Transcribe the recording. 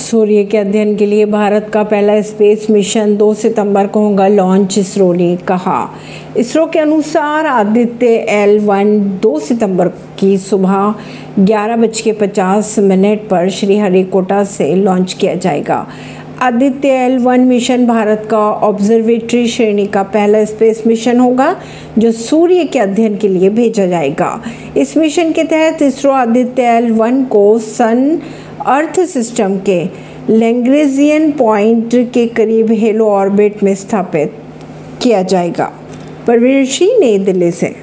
सूर्य के अध्ययन के लिए भारत का पहला स्पेस मिशन 2 सितंबर को होगा लॉन्च, इसरो ने कहा। इसरो के अनुसार आदित्य एल-1 2 सितंबर की सुबह 11:50 पर श्रीहरिकोटा से लॉन्च किया जाएगा। आदित्य एल-1 मिशन भारत का ऑब्जर्वेटरी श्रेणी का पहला स्पेस मिशन होगा जो सूर्य के अध्ययन के लिए भेजा जाएगा। इस मिशन के तहत इसरो आदित्य एल-1 को सन अर्थ सिस्टम के लैंग्रेजियन पॉइंट के करीब हेलो ऑर्बिट में स्थापित किया जाएगा। परवीन अर्शी, नई दिल्ली से।